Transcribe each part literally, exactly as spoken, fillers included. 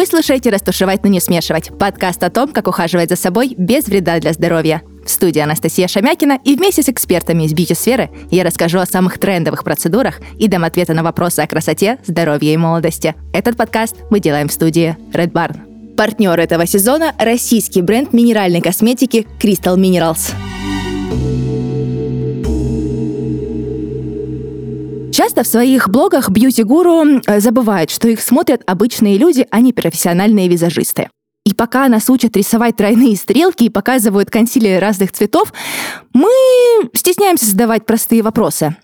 Вы слушаете «Растушевать, но не смешивать» – подкаст о том, как ухаживать за собой без вреда для здоровья. В студии Анастасия Шамякина, и вместе с экспертами из бьюти-сферы я расскажу о самых трендовых процедурах и дам ответы на вопросы о красоте, здоровье и молодости. Этот подкаст мы делаем в студии Red Barn. Партнер этого сезона – российский бренд минеральной косметики Kristall Minerals. Часто в своих блогах бьюти-гуру забывают, что их смотрят обычные люди, а не профессиональные визажисты. И пока нас учат рисовать тройные стрелки и показывают консилер разных цветов, мы стесняемся задавать простые вопросы.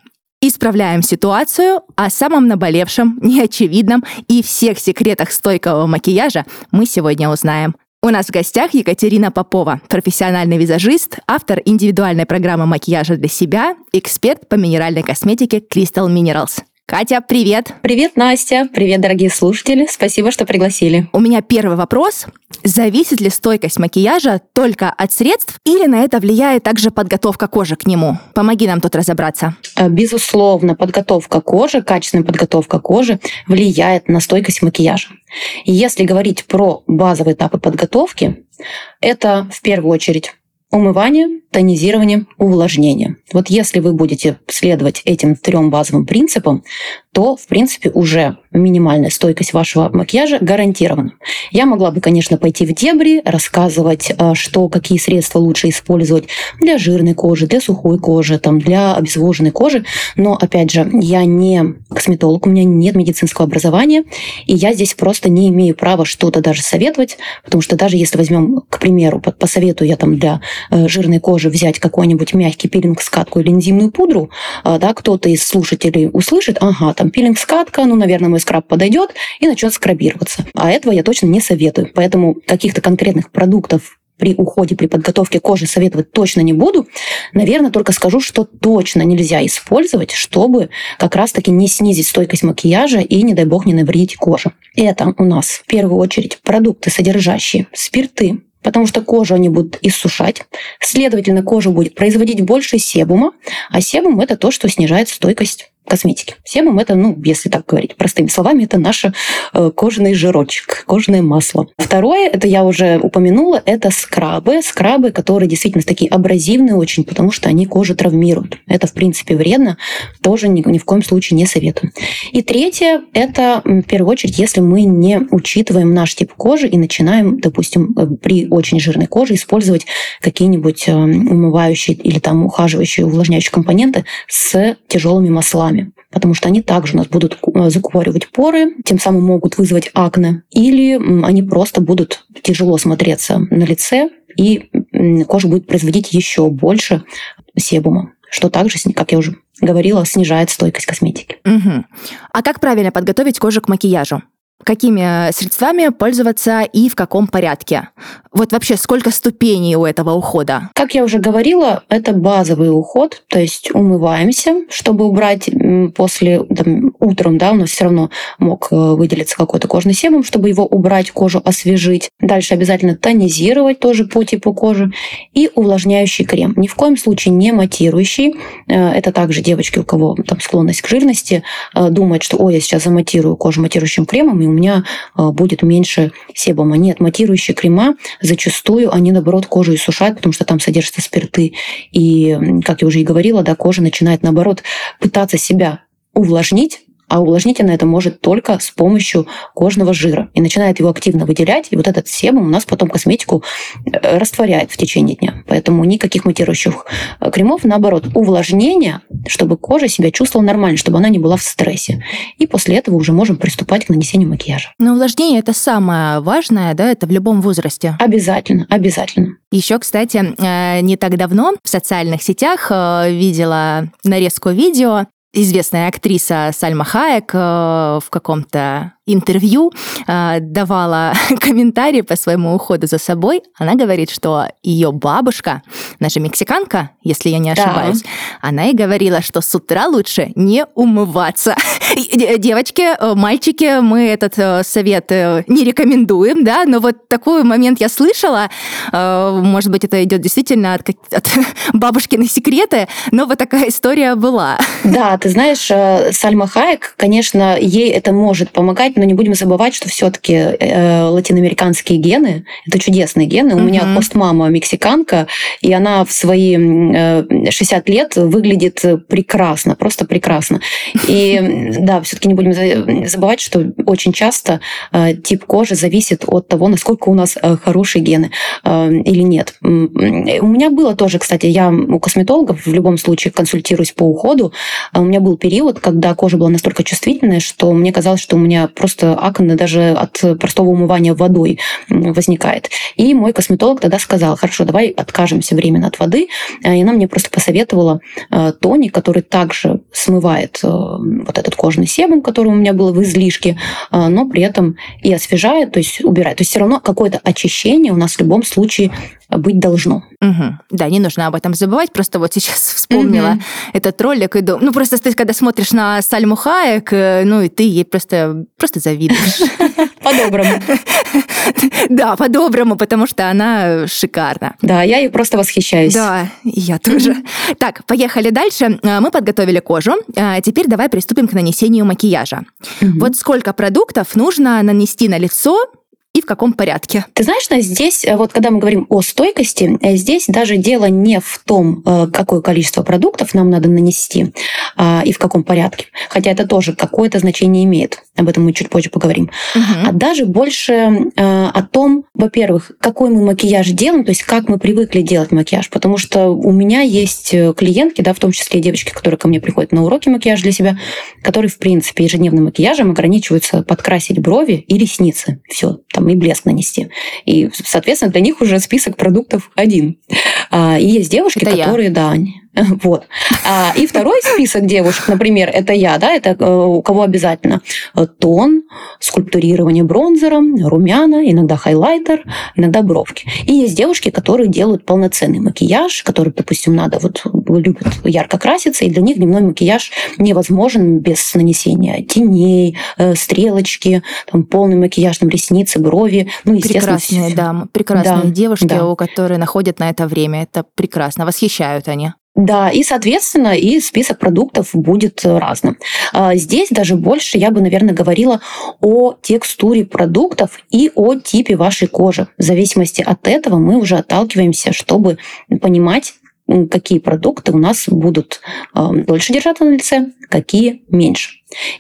Исправляем ситуацию, о самом наболевшем, неочевидном и всех секретах стойкого макияжа мы сегодня узнаем. У нас в гостях Екатерина Попова, профессиональный визажист, автор индивидуальной программы макияжа для себя, эксперт по минеральной косметике Kristall Minerals. Катя, привет! Привет, Настя! Привет, дорогие слушатели! Спасибо, что пригласили. У меня первый вопрос. Зависит ли стойкость макияжа только от средств или на это влияет также подготовка кожи к нему? Помоги нам тут разобраться. Безусловно, подготовка кожи, качественная подготовка кожи влияет на стойкость макияжа. И если говорить про базовые этапы подготовки, это в первую очередь умывание, тонизирование, увлажнение. Вот если вы будете следовать этим трем базовым принципам, то, в принципе, уже минимальная стойкость вашего макияжа гарантирована. Я могла бы, конечно, пойти в дебри, рассказывать, что, какие средства лучше использовать для жирной кожи, для сухой кожи, там, для обезвоженной кожи. Но, опять же, я не косметолог, у меня нет медицинского образования, и я здесь просто не имею права что-то даже советовать, потому что даже если возьмем, к примеру, посоветую я там для жирной кожи взять какой-нибудь мягкий пилинг, скатку или энзимную пудру, да, кто-то из слушателей услышит, ага, там пилинг, скатка, ну, наверное, мой скраб подойдет, и начнет скрабироваться. А этого я точно не советую. Поэтому каких-то конкретных продуктов при уходе, при подготовке кожи советовать точно не буду. Наверное, только скажу, что точно нельзя использовать, чтобы как раз-таки не снизить стойкость макияжа и, не дай бог, не навредить коже. Это у нас в первую очередь продукты, содержащие спирты, потому что кожу они будут иссушать. Следовательно, кожа будет производить больше себума, а себум – это то, что снижает стойкость косметики. Себум – это, ну, если так говорить простыми словами, это наш кожаный жирочек, кожное масло. Второе, это я уже упомянула, это скрабы. Скрабы, которые действительно такие абразивные очень, потому что они кожу травмируют. Это, в принципе, вредно. Тоже ни, ни в коем случае не советую. И третье, это, в первую очередь, если мы не учитываем наш тип кожи и начинаем, допустим, при очень жирной коже использовать какие-нибудь умывающие или там ухаживающие, увлажняющие компоненты с тяжелыми маслами, потому что они также у нас будут закупоривать поры, тем самым могут вызвать акне, или они просто будут тяжело смотреться на лице, и кожа будет производить еще больше себума, что также, как я уже говорила, снижает стойкость косметики. Угу. А как правильно подготовить кожу к макияжу? Какими средствами пользоваться и в каком порядке? Вот вообще сколько ступеней у этого ухода? Как я уже говорила, это базовый уход, то есть умываемся, чтобы убрать после, там, утром, да, у нас все равно мог выделиться какой-то кожный себум, чтобы его убрать, кожу освежить. Дальше обязательно тонизировать тоже по типу кожи и увлажняющий крем. Ни в коем случае не матирующий. Это также девочки, у кого там склонность к жирности, думают, что ой, я сейчас заматирую кожу матирующим кремом, у меня будет меньше себума. Нет, матирующие крема зачастую, они, наоборот, кожу иссушают, потому что там содержатся спирты. И, как я уже и говорила, да, кожа начинает, наоборот, пытаться себя увлажнить, а увлажнить она это может только с помощью кожного жира. И начинает его активно выделять, и вот этот себум у нас потом косметику растворяет в течение дня. Поэтому никаких матирующих кремов, наоборот, увлажнение, чтобы кожа себя чувствовала нормально, чтобы она не была в стрессе. И после этого уже можем приступать к нанесению макияжа. Но увлажнение – это самое важное, да, это в любом возрасте? Обязательно, обязательно. Еще, кстати, не так давно в социальных сетях видела нарезку видео. Известная актриса Сальма Хайек в каком-то интервью давала комментарии по своему уходу за собой. Она говорит, что ее бабушка, она же мексиканка, если я не ошибаюсь, да, она ей говорила, что с утра лучше не умываться. Девочки, мальчики, мы этот совет не рекомендуем, да, но вот такой момент я слышала. Может быть, это идет действительно от, от бабушкины секреты, но вот такая история была. Да, ты знаешь, Сальма Хайек, конечно, ей это может помогать, но не будем забывать, что все-таки э, латиноамериканские гены – это чудесные гены. У uh-huh. меня постмама мексиканка, и она в свои э, шестьдесят лет выглядит прекрасно, просто прекрасно. И да, все-таки не будем забывать, что очень часто э, тип кожи зависит от того, насколько у нас э, хорошие гены э, или нет. У меня было тоже, кстати, я у косметологов в любом случае консультируюсь по уходу. У меня был период, когда кожа была настолько чувствительная, что мне казалось, что у меня просто акне даже от простого умывания водой возникает. И мой косметолог тогда сказал: хорошо, давай откажемся временно от воды. И она мне просто посоветовала тоник, который также смывает вот этот кожный себум, который у меня был в излишке, но при этом и освежает, то есть убирает. То есть все равно какое-то очищение у нас в любом случае быть должно. Угу. Да, не нужно об этом забывать. Просто вот сейчас вспомнила угу. этот ролик. И дум... Ну, просто ты, когда смотришь на Сальму Хайек, ну, и ты ей просто, просто завидуешь. По-доброму. Да, по-доброму, потому что она шикарна. Да, я ей просто восхищаюсь. Да, я тоже. Так, поехали дальше. Мы подготовили кожу. Теперь давай приступим к нанесению макияжа. Вот сколько продуктов нужно нанести на лицо, и в каком порядке? Ты знаешь, здесь, вот когда мы говорим о стойкости, здесь даже дело не в том, какое количество продуктов нам надо нанести и в каком порядке. Хотя это тоже какое-то значение имеет. Об этом мы чуть позже поговорим. Угу. А даже больше о том, во-первых, какой мы макияж делаем, то есть как мы привыкли делать макияж. Потому что у меня есть клиентки, да, в том числе девочки, которые ко мне приходят на уроки макияж для себя, которые, в принципе, ежедневным макияжем ограничиваются подкрасить брови и ресницы. Все, там и блеск нанести. И, соответственно, для них уже список продуктов один. И есть девушки, это которые... Я. Да, вот. И второй список девушек, например, это я, да, это у кого обязательно тон, скульптурирование бронзером, румяна, иногда хайлайтер, иногда бровки. И есть девушки, которые делают полноценный макияж, который, допустим, надо, вот любят ярко краситься, и для них дневной макияж невозможен без нанесения теней, стрелочки, там, полный макияж, там, ресницы, брови. Ну, естественно, прекрасные, да, прекрасные да, девушки, да. у которых находят на это время. Это прекрасно, восхищают они. Да, и, соответственно, и список продуктов будет разным. Здесь даже больше я бы, наверное, говорила о текстуре продуктов и о типе вашей кожи. В зависимости от этого мы уже отталкиваемся, чтобы понимать, какие продукты у нас будут дольше держаться на лице, какие меньше.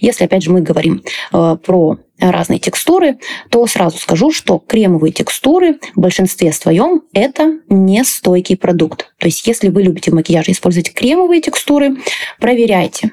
Если, опять же, мы говорим про разные текстуры, то сразу скажу, что кремовые текстуры в большинстве своем это нестойкий продукт. То есть, если вы любите в макияже использовать кремовые текстуры, проверяйте.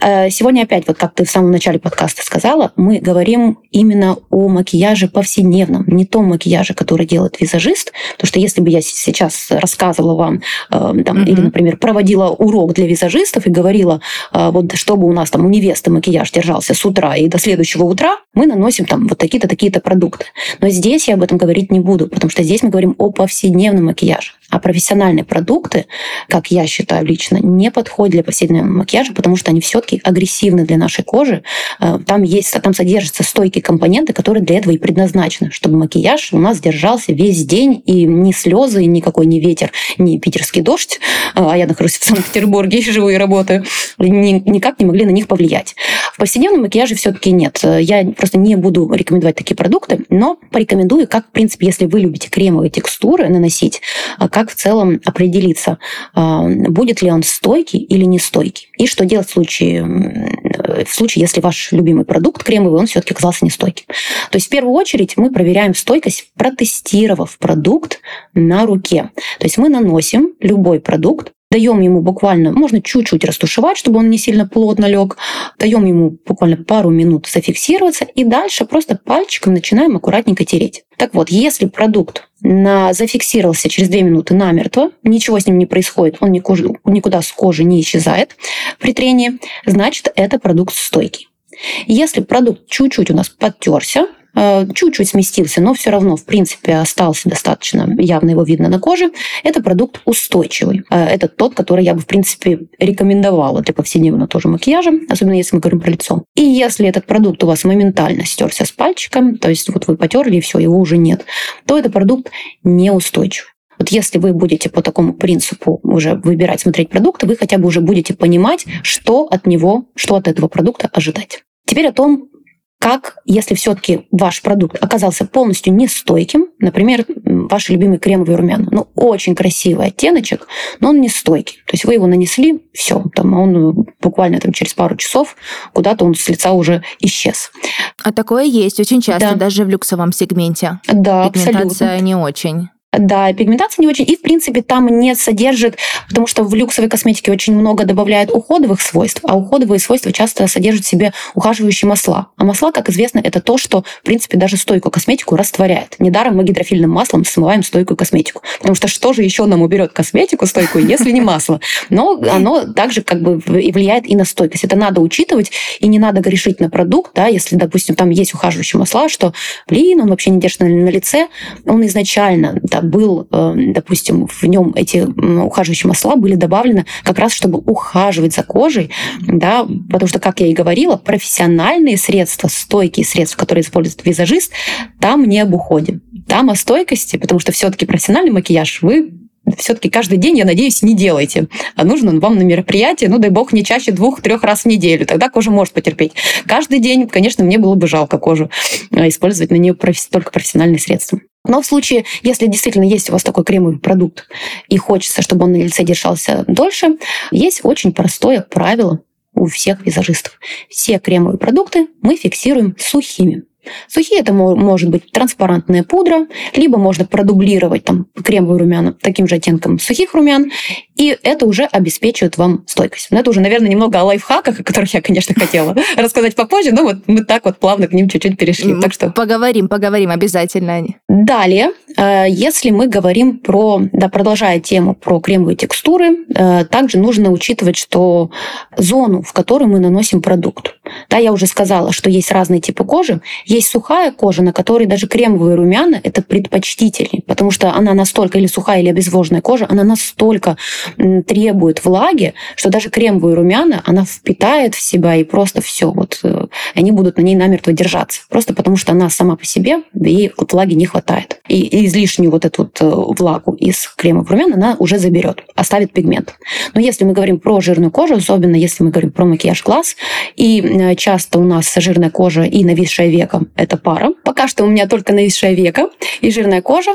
Сегодня опять, вот как ты в самом начале подкаста сказала, мы говорим именно о макияже повседневном, не том макияже, который делает визажист, потому что если бы я сейчас рассказывала вам, там, mm-hmm. или, например, проводила урок для визажистов и говорила, вот чтобы у нас там у невесты макияж держался с утра и до следующего утра, мы наносим там вот такие-то, такие-то продукты. Но здесь я об этом говорить не буду, потому что здесь мы говорим о повседневном макияже. А профессиональные продукты, как я считаю лично, не подходят для повседневного макияжа, потому что они все-таки агрессивны для нашей кожи. Там, есть, там содержатся стойкие компоненты, которые для этого и предназначены, чтобы макияж у нас держался весь день, и ни слезы, никакой не ветер, ни питерский дождь, а я нахожусь в Санкт-Петербурге, живу и работаю, никак не могли на них повлиять. В повседневном макияже все-таки нет. Я просто не буду рекомендовать такие продукты, но порекомендую, как, в принципе, если вы любите кремовые текстуры наносить, как в целом определиться, будет ли он стойкий или нестойкий. И что делать в случае, в случае, если ваш любимый продукт кремовый, он все-таки оказался нестойким. То есть в первую очередь мы проверяем стойкость, протестировав продукт на руке. То есть мы наносим любой продукт, даем ему буквально, можно чуть-чуть растушевать, чтобы он не сильно плотно лег, даем ему буквально пару минут зафиксироваться, и дальше просто пальчиком начинаем аккуратненько тереть. Так вот, если продукт на... зафиксировался через две минуты намертво, ничего с ним не происходит, он никуда с кожи не исчезает при трении, значит, это продукт стойкий. Если продукт чуть-чуть у нас подтерся, чуть-чуть сместился, но все равно, в принципе, остался достаточно, явно его видно на коже, это продукт устойчивый. Это тот, который я бы, в принципе, рекомендовала для повседневного тоже макияжа, особенно если мы говорим про лицо. И если этот продукт у вас моментально стерся с пальчиком, то есть вот вы потерли, и все, его уже нет, то это продукт неустойчивый. Вот если вы будете по такому принципу уже выбирать, смотреть продукты, вы хотя бы уже будете понимать, что от него, что от этого продукта ожидать. Теперь о том, как, если все-таки ваш продукт оказался полностью нестойким, например, ваш любимый кремовый румяна, ну, очень красивый оттеночек, но он нестойкий. То есть вы его нанесли, все, там, он буквально там, через пару часов куда-то он с лица уже исчез. А такое есть очень часто, да. даже в люксовом сегменте. Да, пигментация абсолютно. Не очень. Да, пигментация не очень. И, в принципе, там не содержит, потому что в люксовой косметике очень много добавляют уходовых свойств, а уходовые свойства часто содержат в себе ухаживающие масла. А масла, как известно, это то, что, в принципе, даже стойкую косметику растворяет. Недаром мы гидрофильным маслом смываем стойкую косметику. Потому что что же еще нам уберет косметику стойкую, если не масло? Но оно также как бы влияет и на стойкость. Это надо учитывать, и не надо грешить на продукт, да, если, допустим, там есть ухаживающие масла, что, блин, он вообще не держит на лице, он изначально... был, допустим, в нем эти ухаживающие масла были добавлены как раз, чтобы ухаживать за кожей, да, потому что, как я и говорила, профессиональные средства, стойкие средства, которые использует визажист, там не об уходе, там о стойкости, потому что все-таки профессиональный макияж вы все-таки каждый день, я надеюсь, не делаете. А нужен он вам на мероприятии, ну, дай бог, не чаще двух-трех раз в неделю. Тогда кожа может потерпеть. Каждый день, конечно, мне было бы жалко кожу использовать на нее профи- только профессиональные средства. Но в случае, если действительно есть у вас такой кремовый продукт и хочется, чтобы он на лице держался дольше, есть очень простое правило у всех визажистов. Все кремовые продукты мы фиксируем сухими. Сухие это может быть транспарантная пудра, либо можно продублировать там, кремовые румяна таким же оттенком сухих румян, и это уже обеспечивает вам стойкость. Но это уже, наверное, немного о лайфхаках, о которых я, конечно, хотела рассказать попозже, но вот мы так вот плавно к ним чуть-чуть перешли. Так что... Поговорим, поговорим обязательно. Далее, если мы говорим про, да, продолжая тему про кремовые текстуры, также нужно учитывать, что зону, в которую мы наносим продукт. Да, я уже сказала, что есть разные типы кожи. Есть сухая кожа, на которой даже кремовые румяна – это предпочтительнее, потому что она настолько, или сухая, или обезвоженная кожа, она настолько требует влаги, что даже кремовые румяна, она впитает в себя, и просто все, вот, они будут на ней намертво держаться. Просто потому что она сама по себе, ей вот влаги не хватает. И излишнюю вот эту вот влагу из кремовых румян она уже заберет, оставит пигмент. Но если мы говорим про жирную кожу, особенно если мы говорим про макияж глаз, и часто у нас жирная кожа и нависшее веко, это пара. Пока что у меня только нависшее веко и жирная кожа.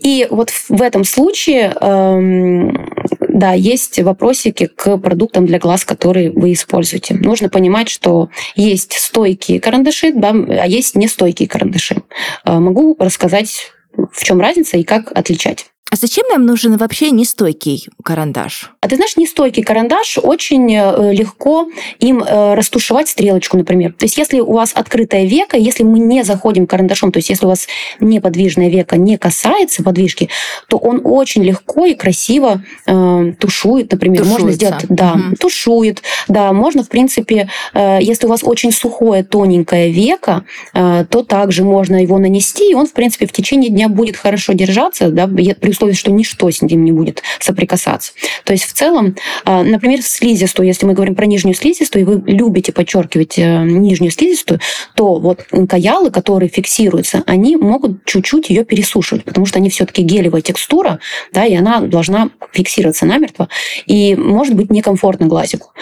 И вот в этом случае, эм, да, есть вопросики к продуктам для глаз, которые вы используете. Нужно понимать, что есть стойкие карандаши, да, а есть нестойкие карандаши. Э, могу рассказать, в чем разница и как отличать. А зачем нам нужен вообще нестойкий карандаш? А ты знаешь, нестойкий карандаш очень легко им растушевать стрелочку, например. То есть если у вас открытое веко, если мы не заходим карандашом, то есть если у вас неподвижное веко не касается подвижки, то он очень легко и красиво э, тушует, например. Тушуется. Можно сделать, да, угу. тушует. Да, можно, в принципе, э, если у вас очень сухое, тоненькое веко, э, то также можно его нанести, и он, в принципе, в течение дня будет хорошо держаться, да, плюс то есть, что ничто с ним не будет соприкасаться. То есть в целом, например, в слизистую, если мы говорим про нижнюю слизистую, и вы любите подчеркивать нижнюю слизистую, то вот каялы, которые фиксируются, они могут чуть-чуть ее пересушивать, потому что они все-таки гелевая текстура, да, и она должна фиксироваться намертво, и может быть некомфортно глазику.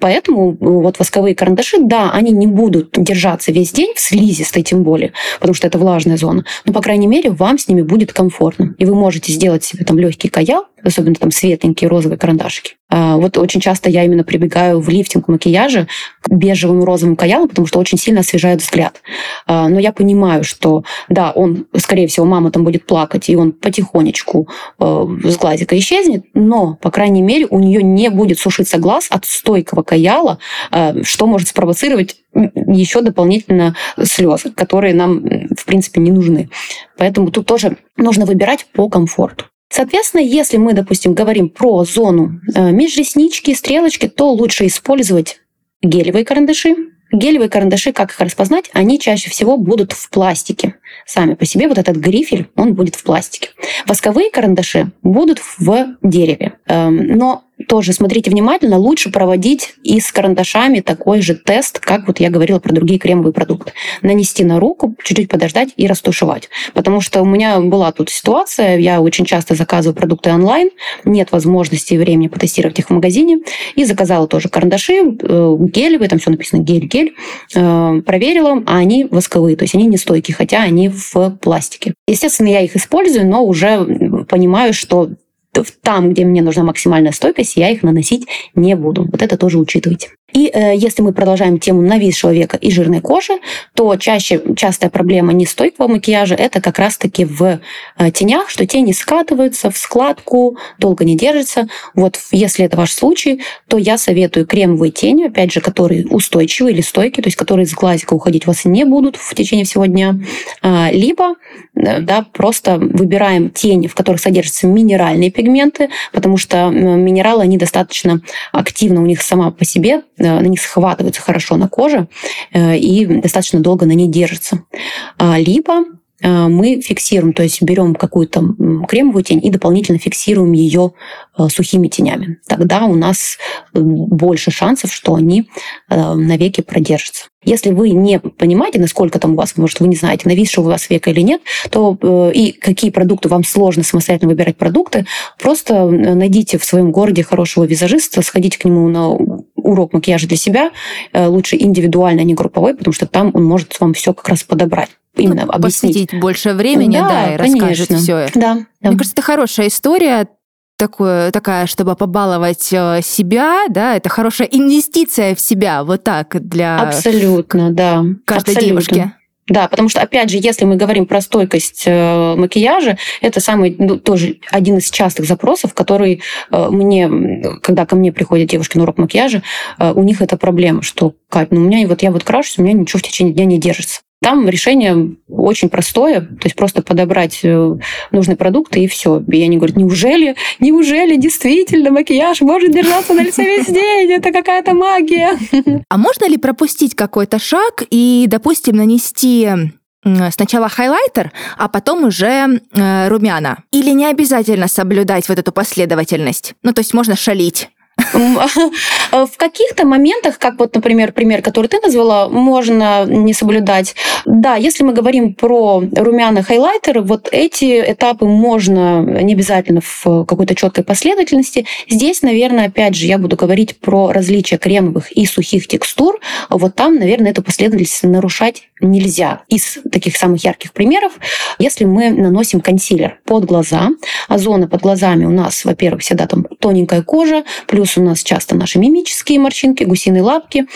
Поэтому вот восковые карандаши, да, они не будут держаться весь день в слизистой, тем более, потому что это влажная зона, но, по крайней мере, вам с ними будет комфортно, и вы можете сделать себе там легкий каял, особенно там светленькие розовые карандашики. А вот очень часто я именно прибегаю в лифтинг макияжа к бежевым розовым каялам, потому что очень сильно освежает взгляд. А, но я понимаю, что да, он, скорее всего, мама там будет плакать, и он потихонечку э, с глазика исчезнет, но, по крайней мере, у нее не будет сушиться глаз от стойкого каяла, э, что может спровоцировать еще дополнительно слезы, которые нам, в принципе, не нужны. Поэтому тут тоже нужно выбирать по комфорту. Соответственно, если мы, допустим, говорим про зону межреснички, стрелочки, то лучше использовать гелевые карандаши. Гелевые карандаши, как их распознать, они чаще всего будут в пластике. Сами по себе вот этот грифель, он будет в пластике. Восковые карандаши будут в дереве. Но тоже смотрите внимательно, лучше проводить и с карандашами такой же тест, как вот я говорила про другие кремовые продукты. Нанести на руку, чуть-чуть подождать и растушевать. Потому что у меня была тут ситуация, я очень часто заказываю продукты онлайн, нет возможности и времени потестировать их в магазине, и заказала тоже карандаши гелевые, там все написано гель-гель, проверила, а они восковые, то есть они нестойкие, хотя они в пластике. Естественно, я их использую, но уже понимаю, что там, где мне нужна максимальная стойкость, я их наносить не буду. Вот это тоже учитывайте. И э, если мы продолжаем тему нависшего века и жирной кожи, то чаще частая проблема нестойкого макияжа – это как раз-таки в э, тенях, что тени скатываются в складку, долго не держатся. Вот если это ваш случай, то я советую кремовые тени, опять же, которые устойчивые или стойкие, то есть которые из глазика уходить у вас не будут в течение всего дня. Э, либо э, да, просто выбираем тени, в которых содержатся минеральные пигменты, потому что э, минералы, они достаточно активно у них сама по себе, на них схватываются хорошо на коже и достаточно долго на ней держатся. Либо мы фиксируем, то есть берем какую-то кремовую тень и дополнительно фиксируем ее сухими тенями. Тогда у нас больше шансов, что они навеки продержатся. Если вы не понимаете, насколько там у вас, может, вы не знаете, нависшего у вас века или нет, то э, и какие продукты вам сложно самостоятельно выбирать продукты, просто найдите в своем городе хорошего визажиста, сходите к нему на урок макияжа для себя, э, лучше индивидуально, а не групповой, потому что там он может вам все как раз подобрать. Именно ну, объяснить. Посвятить больше времени, да, да и конечно. Расскажет все это. Да, да. Мне кажется, это хорошая история. Такое, такая, чтобы побаловать себя, да, это хорошая инвестиция в себя, вот так, для абсолютно, да. каждой абсолютно. девушки. Да, потому что, опять же, если мы говорим про стойкость э, макияжа, это самый, ну, тоже один из частых запросов, который э, мне, когда ко мне приходят девушки на урок макияжа, э, у них это проблема, что, Кать, ну, у меня, вот я вот крашусь, у меня ничего в течение дня не держится. Там решение очень простое, то есть просто подобрать нужный продукт и все. И они говорят, неужели, неужели действительно макияж может держаться на лице весь день? Это какая-то магия. А можно ли пропустить какой-то шаг и, допустим, нанести сначала хайлайтер, а потом уже э, румяна? Или не обязательно соблюдать вот эту последовательность? Ну, то есть можно шалить. В каких-то моментах, как вот, например, пример, который ты назвала, можно не соблюдать. Да, если мы говорим про румяна хайлайтеры, вот эти этапы можно не обязательно в какой-то четкой последовательности. Здесь, наверное, опять же, я буду говорить про различия кремовых и сухих текстур. Вот там, наверное, эту последовательность нарушать нельзя. Из таких самых ярких примеров, если мы наносим консилер под глаза, а зона под глазами у нас, во-первых, всегда там тоненькая кожа, плюс у нас часто наши мимические морщинки, гусиные лапки.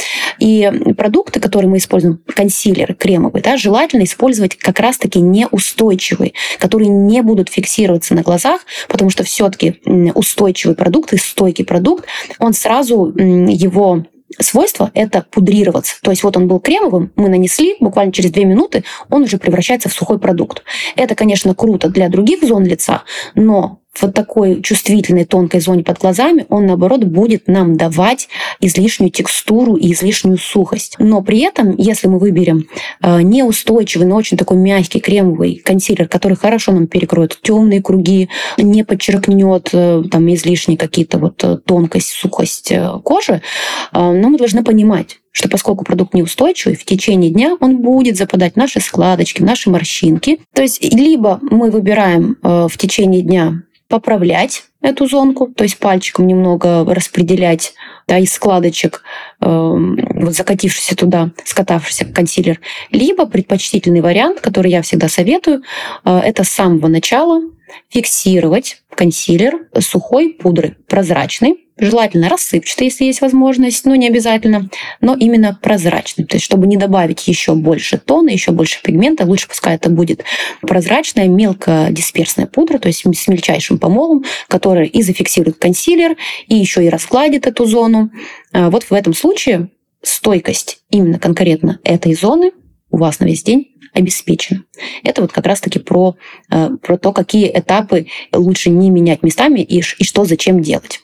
И продукты, которые мы используем, консилеры кремовые, да, желательно использовать как раз-таки неустойчивые, которые не будут фиксироваться на глазах, потому что все-таки устойчивый продукт и стойкий продукт, он сразу его... свойство – это пудрироваться. То есть вот он был кремовым, мы нанесли, буквально через две минуты он уже превращается в сухой продукт. Это, конечно, круто для других зон лица, но в вот такой чувствительной тонкой зоне под глазами он, наоборот, будет нам давать излишнюю текстуру и излишнюю сухость. Но при этом, если мы выберем неустойчивый, но очень такой мягкий кремовый консилер, который хорошо нам перекроет темные круги, не подчеркнет там излишние какие-то вот тонкость, сухость кожи, но мы должны понимать, что поскольку продукт неустойчивый, в течение дня он будет западать в наши складочки, в наши морщинки. То есть либо мы выбираем в течение дня поправлять эту зонку, то есть пальчиком немного распределять, да, из складочек э, вот закатившийся туда, скатавшийся консилер. Либо предпочтительный вариант, который я всегда советую, э, это с самого начала фиксировать консилер сухой пудры, прозрачный, желательно рассыпчатый, если есть возможность, но не обязательно, но именно прозрачный. То есть, чтобы не добавить еще больше тона, еще больше пигмента, лучше пускай это будет прозрачная, мелкодисперсная пудра, то есть с мельчайшим помолом, который и зафиксирует консилер, и еще и разгладит эту зону. Вот в этом случае стойкость именно конкретно этой зоны у вас на весь день обеспечена. Это вот как раз-таки про, про то, какие этапы лучше не менять местами и, и что зачем делать.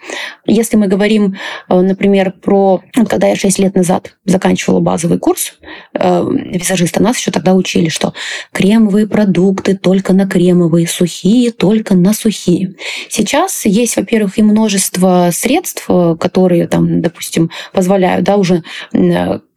Если мы говорим, например, про... Вот когда я шесть лет назад заканчивала базовый курс визажиста, нас еще тогда учили, что кремовые продукты только на кремовые, сухие только на сухие. Сейчас есть, во-первых, и множество средств, которые, там, допустим, позволяют, да, уже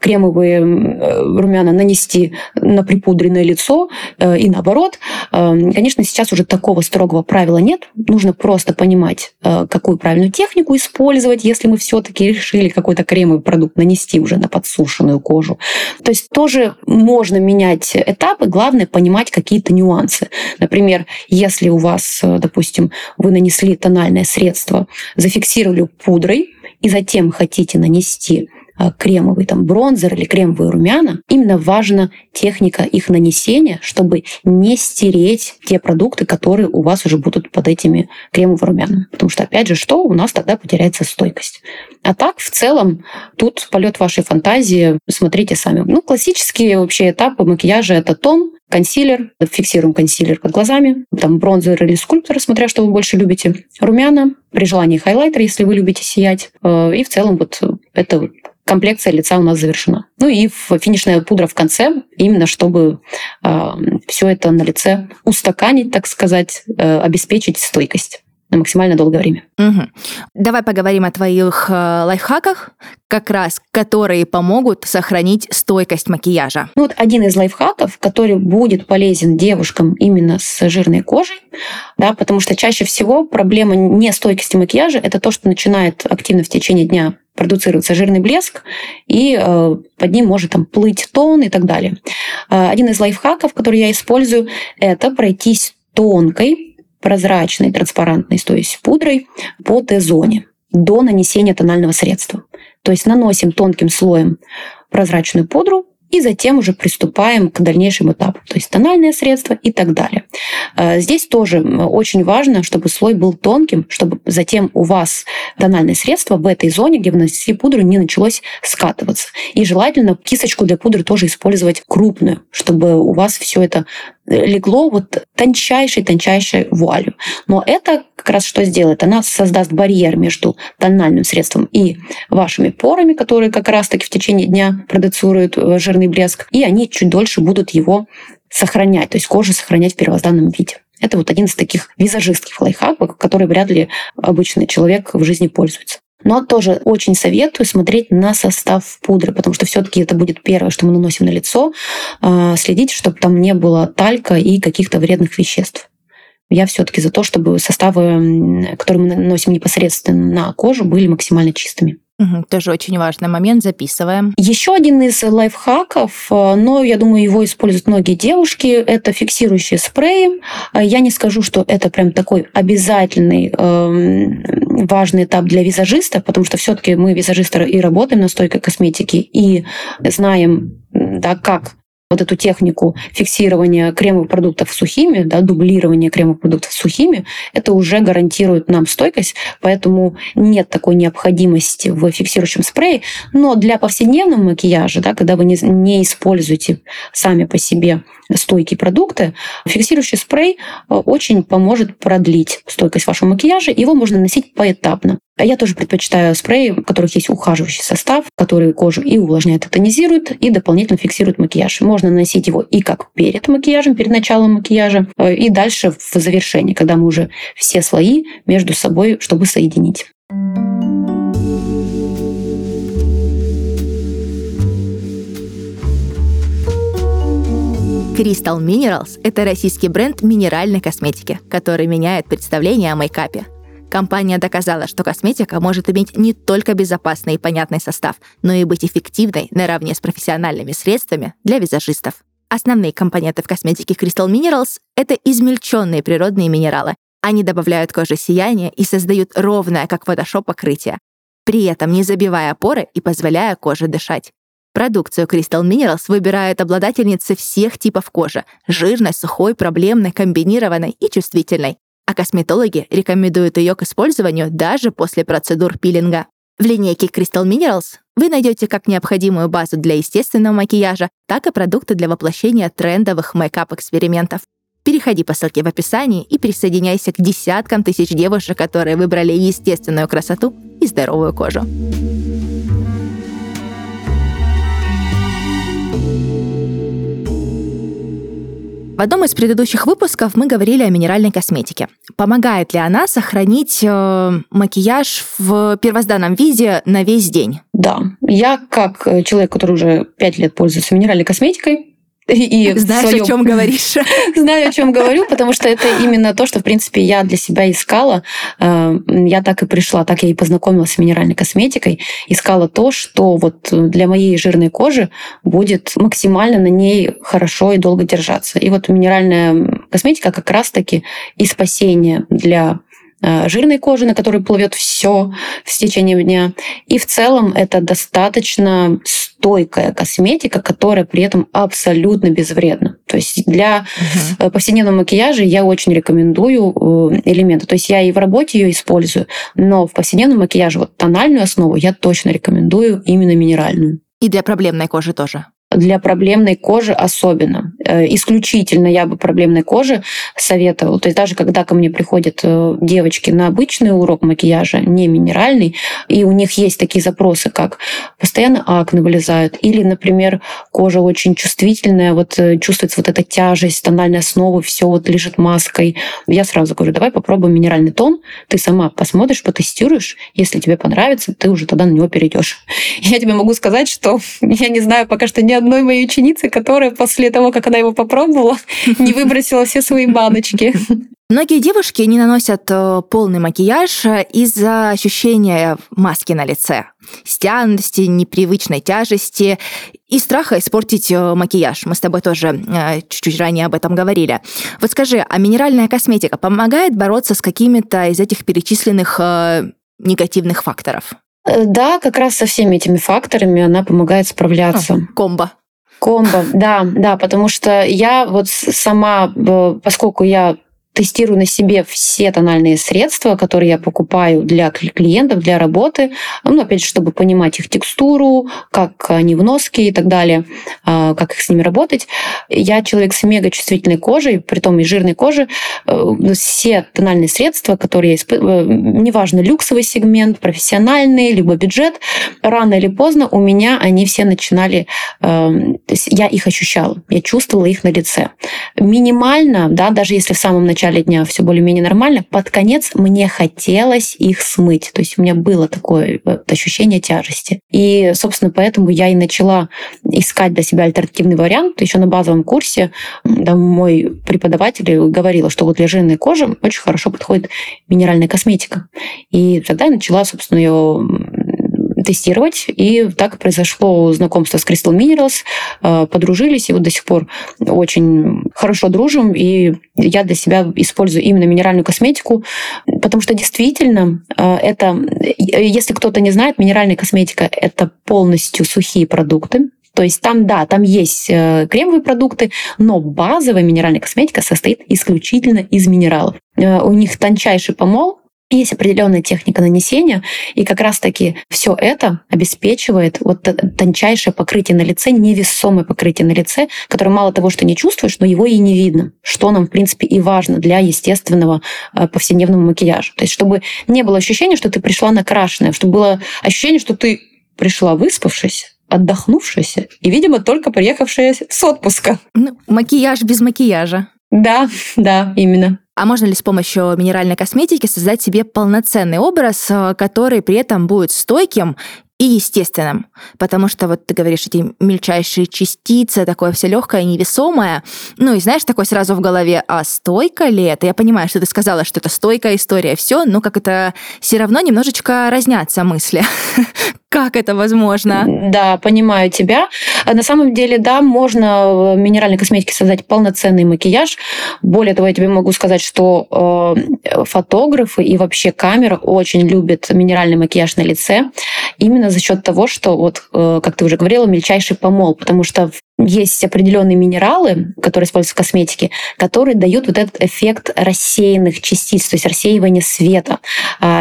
кремовые румяна нанести на припудренное лицо и наоборот. Конечно, сейчас уже такого строгого правила нет. Нужно просто понимать, какую правильную технику использовать, если мы все-таки решили какой-то кремовый продукт нанести уже на подсушенную кожу. То есть тоже можно менять этапы, главное понимать какие-то нюансы. Например, если у вас, допустим, вы нанесли тональное средство, зафиксировали пудрой и затем хотите нанести кремовый там, бронзер или кремовые румяна, именно важна техника их нанесения, чтобы не стереть те продукты, которые у вас уже будут под этими кремовыми румянами. Потому что, опять же, что у нас тогда потеряется стойкость. А так, в целом, тут полет вашей фантазии, смотрите сами. Ну, классические вообще этапы макияжа — это тон, консилер, фиксируем консилер под глазами, там бронзер или скульптор, смотря что вы больше любите, румяна, при желании хайлайтер, если вы любите сиять. И в целом вот это комплекция лица у нас завершена. Ну и финишная пудра в конце, именно чтобы э, все это на лице устаканить, так сказать, э, обеспечить стойкость на максимально долгое время. Угу. Давай поговорим о твоих э, лайфхаках, как раз которые помогут сохранить стойкость макияжа. Ну, вот один из лайфхаков, который будет полезен девушкам именно с жирной кожей, да, потому что чаще всего проблема нестойкости макияжа – это то, что начинает активно в течение дня продуцируется жирный блеск, и э, под ним может там, плыть тон и так далее. Э, один из лайфхаков, который я использую, это пройтись тонкой, прозрачной, транспарантной, то есть пудрой по Т-зоне до нанесения тонального средства. То есть наносим тонким слоем прозрачную пудру, и затем уже приступаем к дальнейшему этапу, то есть тональное средство и так далее. Здесь тоже очень важно, чтобы слой был тонким, чтобы затем у вас тональное средство в этой зоне, где вы нанесли пудру, не началось скатываться. И желательно кисточку для пудры тоже использовать крупную, чтобы у вас все это легло вот тончайшей-тончайшей вуалью. Но это как раз что сделает? Она создаст барьер между тональным средством и вашими порами, которые как раз-таки в течение дня продуцируют жирный блеск, и они чуть дольше будут его сохранять, то есть кожу сохранять в первозданном виде. Это вот один из таких визажистских лайфхаков, который вряд ли обычный человек в жизни пользуется. Но тоже очень советую смотреть на состав пудры, потому что все-таки это будет первое, что мы наносим на лицо. Следите, чтобы там не было талька и каких-то вредных веществ. Я все-таки за то, чтобы составы, которые мы наносим непосредственно на кожу, были максимально чистыми. Угу, тоже очень важный момент, записываем. Еще один из лайфхаков, но я думаю, его используют многие девушки, это фиксирующие спреи. Я не скажу, что это прям такой обязательный важный этап для визажиста, потому что все-таки мы визажисты и работаем на стойкой косметике и знаем, да, как вот эту технику фиксирования кремовых продуктов сухими, да, дублирования кремовых продуктов сухими, это уже гарантирует нам стойкость, поэтому нет такой необходимости в фиксирующем спрее. Но для повседневного макияжа, да, когда вы не, не используете сами по себе стойкие продукты, фиксирующий спрей очень поможет продлить стойкость вашего макияжа. Его можно наносить поэтапно. Я тоже предпочитаю спреи, у которых есть ухаживающий состав, который кожу и увлажняет, и тонизирует, и дополнительно фиксирует макияж. Можно наносить его и как перед макияжем, перед началом макияжа, и дальше в завершении, когда мы уже все слои между собой, чтобы соединить. Kristall Minerals – это российский бренд минеральной косметики, который меняет представление о мейкапе. Компания доказала, что косметика может иметь не только безопасный и понятный состав, но и быть эффективной наравне с профессиональными средствами для визажистов. Основные компоненты в косметике Kristall Minerals — это измельченные природные минералы. Они добавляют коже сияние и создают ровное, как фотошоп, покрытие, при этом не забивая поры и позволяя коже дышать. Продукцию Kristall Minerals выбирают обладательницы всех типов кожи — жирной, сухой, проблемной, комбинированной и чувствительной. А косметологи рекомендуют ее к использованию даже после процедур пилинга. В линейке Kristall Minerals Вы найдете как необходимую базу для естественного макияжа, так и продукты для воплощения трендовых мейкап-экспериментов. Переходи по ссылке в описании и присоединяйся к десяткам тысяч девушек, которые выбрали естественную красоту и здоровую кожу. В одном из предыдущих выпусков мы говорили о минеральной косметике. Помогает ли она сохранить э, макияж в первозданном виде на весь день? Да. Я, как человек, который уже пять лет пользуется минеральной косметикой, и знаешь, своем... о чем говоришь. Знаю, о чем говорю, потому что это именно то, что, в принципе, я для себя искала. Я так и пришла, так я и познакомилась с минеральной косметикой. Искала то, что вот для моей жирной кожи будет максимально на ней хорошо и долго держаться. И вот минеральная косметика как раз-таки и спасение для жирной кожи, на которой плывет все с течением дня. И в целом это достаточно стойкая косметика, которая при этом абсолютно безвредна. То есть для uh-huh. повседневного макияжа я очень рекомендую элементы. То есть я и в работе ее использую, но в повседневном макияже вот тональную основу я точно рекомендую именно минеральную. И для проблемной кожи тоже? Для проблемной кожи особенно. Исключительно я бы проблемной кожи советовала. То есть даже когда ко мне приходят девочки на обычный урок макияжа, не минеральный, и у них есть такие запросы, как постоянно акне вылезают, или, например, кожа очень чувствительная, вот чувствуется вот эта тяжесть, тональной основы, все вот лежит маской. Я сразу говорю, давай попробуем минеральный тон, ты сама посмотришь, потестируешь, если тебе понравится, ты уже тогда на него перейдешь. Я тебе могу сказать, что я не знаю пока что ни одной моей ученицы, которая после того, как она его попробовала, не выбросила все свои баночки. Многие девушки не наносят полный макияж из-за ощущения маски на лице, стянутости, непривычной тяжести и страха испортить макияж. Мы с тобой тоже чуть-чуть ранее об этом говорили. Вот скажи, а минеральная косметика помогает бороться с какими-то из этих перечисленных негативных факторов? Да, как раз со всеми этими факторами она помогает справляться. А, комбо. Комбо, да, да, потому что я вот сама, поскольку я тестирую на себе все тональные средства, которые я покупаю для клиентов, для работы, ну, опять же, чтобы понимать их текстуру, как они в носке и так далее, как их с ними работать. Я человек с мегачувствительной кожей, притом и жирной кожей. Все тональные средства, которые я испытываю, неважно, люксовый сегмент, профессиональный, либо бюджет, рано или поздно у меня они все начинали, я их ощущала, я чувствовала их на лице. Минимально, да, даже если в самом начале В начале дня все более-менее нормально, под конец мне хотелось их смыть. То есть у меня было такое ощущение тяжести. И, собственно, поэтому я и начала искать для себя альтернативный вариант. Еще на базовом курсе да, мой преподаватель говорила, что вот для жирной кожи очень хорошо подходит минеральная косметика. И тогда я начала, собственно, ее тестировать, и так произошло знакомство с Kristall Minerals, подружились, и вот до сих пор очень хорошо дружим, и я для себя использую именно минеральную косметику, потому что действительно это, если кто-то не знает, минеральная косметика – это полностью сухие продукты. То есть там, да, там есть кремовые продукты, но базовая минеральная косметика состоит исключительно из минералов. У них тончайший помол, есть определенная техника нанесения, и как раз-таки все это обеспечивает вот тончайшее покрытие на лице, невесомое покрытие на лице, которое мало того, что не чувствуешь, но его и не видно, что нам, в принципе, и важно для естественного повседневного макияжа. То есть чтобы не было ощущения, что ты пришла накрашенная, чтобы было ощущение, что ты пришла выспавшись, отдохнувшаяся и, видимо, только приехавшая с отпуска. Ну, макияж без макияжа. Да, да, именно. А можно ли с помощью минеральной косметики создать себе полноценный образ, который при этом будет стойким и естественным? Потому что вот ты говоришь, эти мельчайшие частицы, такое все легкое, невесомое. Ну и знаешь, такое сразу в голове, а стойко ли это? Я понимаю, что ты сказала, что это стойкая история, все, но как это все равно немножечко разнятся мысли. Как это возможно? Да, понимаю тебя. На самом деле, да, можно в минеральной косметике создать полноценный макияж. Более того, я тебе могу сказать, что фотографы и вообще камера очень любят минеральный макияж на лице именно за счет того, что, вот, как ты уже говорила, мельчайший помол, потому что Есть определенные минералы, которые используются в косметике, которые дают вот этот эффект рассеянных частиц, то есть рассеивания света.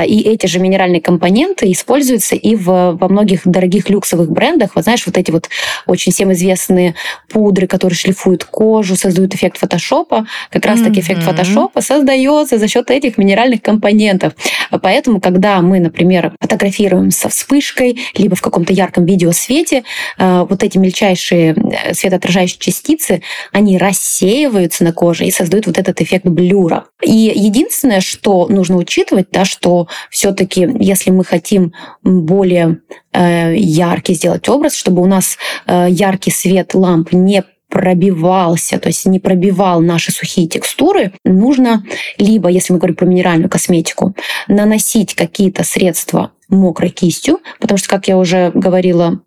И эти же минеральные компоненты используются и в, во многих дорогих люксовых брендах. Вот знаешь, вот эти вот очень всем известные пудры, которые шлифуют кожу, создают эффект фотошопа. Как раз-таки mm-hmm. эффект фотошопа создается за счет этих минеральных компонентов. Поэтому, когда мы, например, фотографируем со вспышкой, либо в каком-то ярком видеосвете, вот эти мельчайшие светоотражающие частицы, они рассеиваются на коже и создают вот этот эффект блюра. И единственное, что нужно учитывать, да, что все-таки, если мы хотим более э, яркий сделать образ, чтобы у нас э, яркий свет ламп не пробивался, то есть не пробивал наши сухие текстуры, нужно либо, если мы говорим про минеральную косметику, наносить какие-то средства мокрой кистью, потому что, как я уже говорила,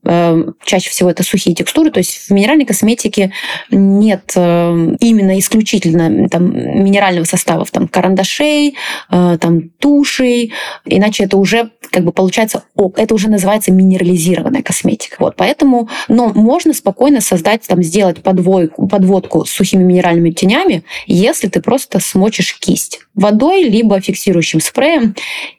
чаще всего это сухие текстуры, то есть в минеральной косметике нет именно исключительно там, минерального состава, там, карандашей, там, тушей, иначе это уже как бы получается, это уже называется минерализированная косметика. Вот, поэтому, но можно спокойно создать, там, сделать подвойку, подводку с сухими минеральными тенями, если ты просто смочишь кисть водой, либо фиксирующим спреем.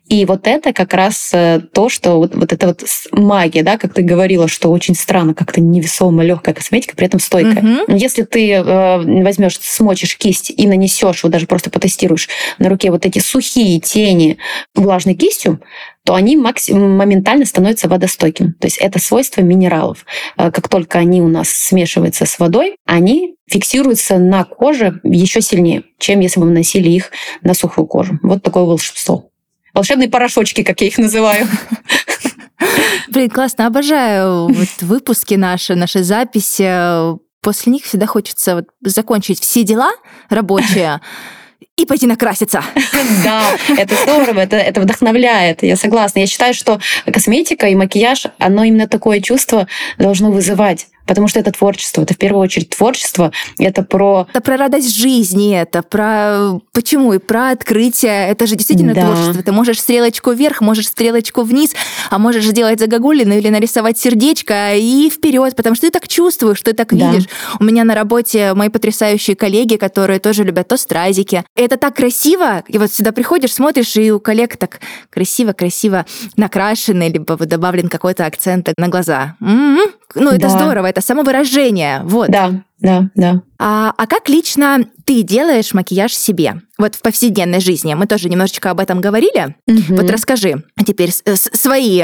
И вот это как раз то, что вот, вот эта вот магия, да, как ты говорила, что очень странно, как-то невесомая, легкая косметика, при этом стойкая. Mm-hmm. Если ты э, возьмешь, смочишь кисть и нанесешь, вот даже просто потестируешь на руке вот эти сухие тени влажной кистью, то они максим- моментально становятся водостойкими. То есть это свойство минералов. Как только они у нас смешиваются с водой, они фиксируются на коже еще сильнее, чем если бы мы наносили их на сухую кожу. Вот такое волшебство. Волшебные порошочки, как я их называю. Блин, классно, обожаю вот выпуски наши, наши записи. После них всегда хочется вот закончить все дела рабочие и пойти накраситься. Да, это здорово, это, это вдохновляет, я согласна. Я считаю, что косметика и макияж, оно именно такое чувство должно вызывать. Потому что это творчество, это в первую очередь творчество, это про... Это про радость жизни, это про... Почему? И про открытие. Это же действительно да. творчество. Ты можешь стрелочку вверх, можешь стрелочку вниз, а можешь сделать загогулину или нарисовать сердечко и вперед, потому что ты так чувствуешь, ты так да. видишь. У меня на работе мои потрясающие коллеги, которые тоже любят то стразики. Это так красиво. И вот сюда приходишь, смотришь, и у коллег так красиво-красиво накрашены, либо добавлен какой-то акцент на глаза. М-м-м. Ну, это да. здорово. Это самовыражение. Вот. Да, да, да. А, а как лично ты делаешь макияж себе? Вот в повседневной жизни. Мы тоже немножечко об этом говорили. Угу. Вот расскажи теперь свои,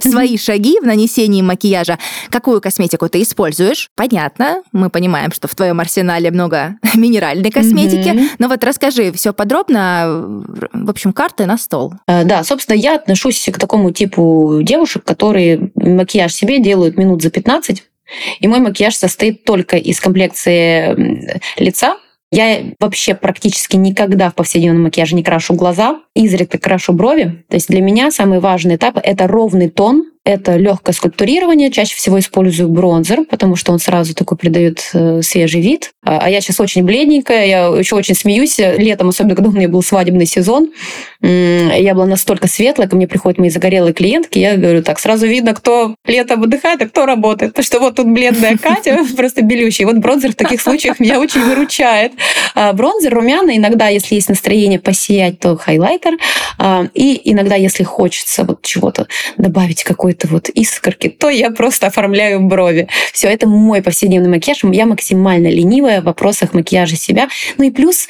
свои шаги в нанесении макияжа. Какую косметику ты используешь? Понятно, мы понимаем, что в твоем арсенале много минеральной косметики. Угу. Но вот расскажи все подробно. В общем, карты на стол. Да, собственно, я отношусь к такому типу девушек, которые макияж себе делают минут за пятнадцать. И мой макияж состоит только из комплекции лица. Я вообще практически никогда в повседневном макияже не крашу глаза, изредка крашу брови. То есть для меня самый важный этап — это ровный тон, это легкое скульптурирование. Чаще всего использую бронзер, потому что он сразу такой придает свежий вид. А я сейчас очень бледненькая, я еще очень смеюсь. Летом, особенно когда у меня был свадебный сезон, я была настолько светлая, ко мне приходят мои загорелые клиентки, я говорю, так, сразу видно, кто летом отдыхает, а кто работает. Потому что вот тут бледная Катя, просто белющая. Вот бронзер в таких случаях меня очень выручает. Бронзер, румяна, иногда, если есть настроение посиять, то хайлайтер. И иногда, если хочется вот чего-то добавить, какой-то вот искорки, то я просто оформляю брови. Все, это мой повседневный макияж. Я максимально ленивая в вопросах макияжа себя. Ну и плюс,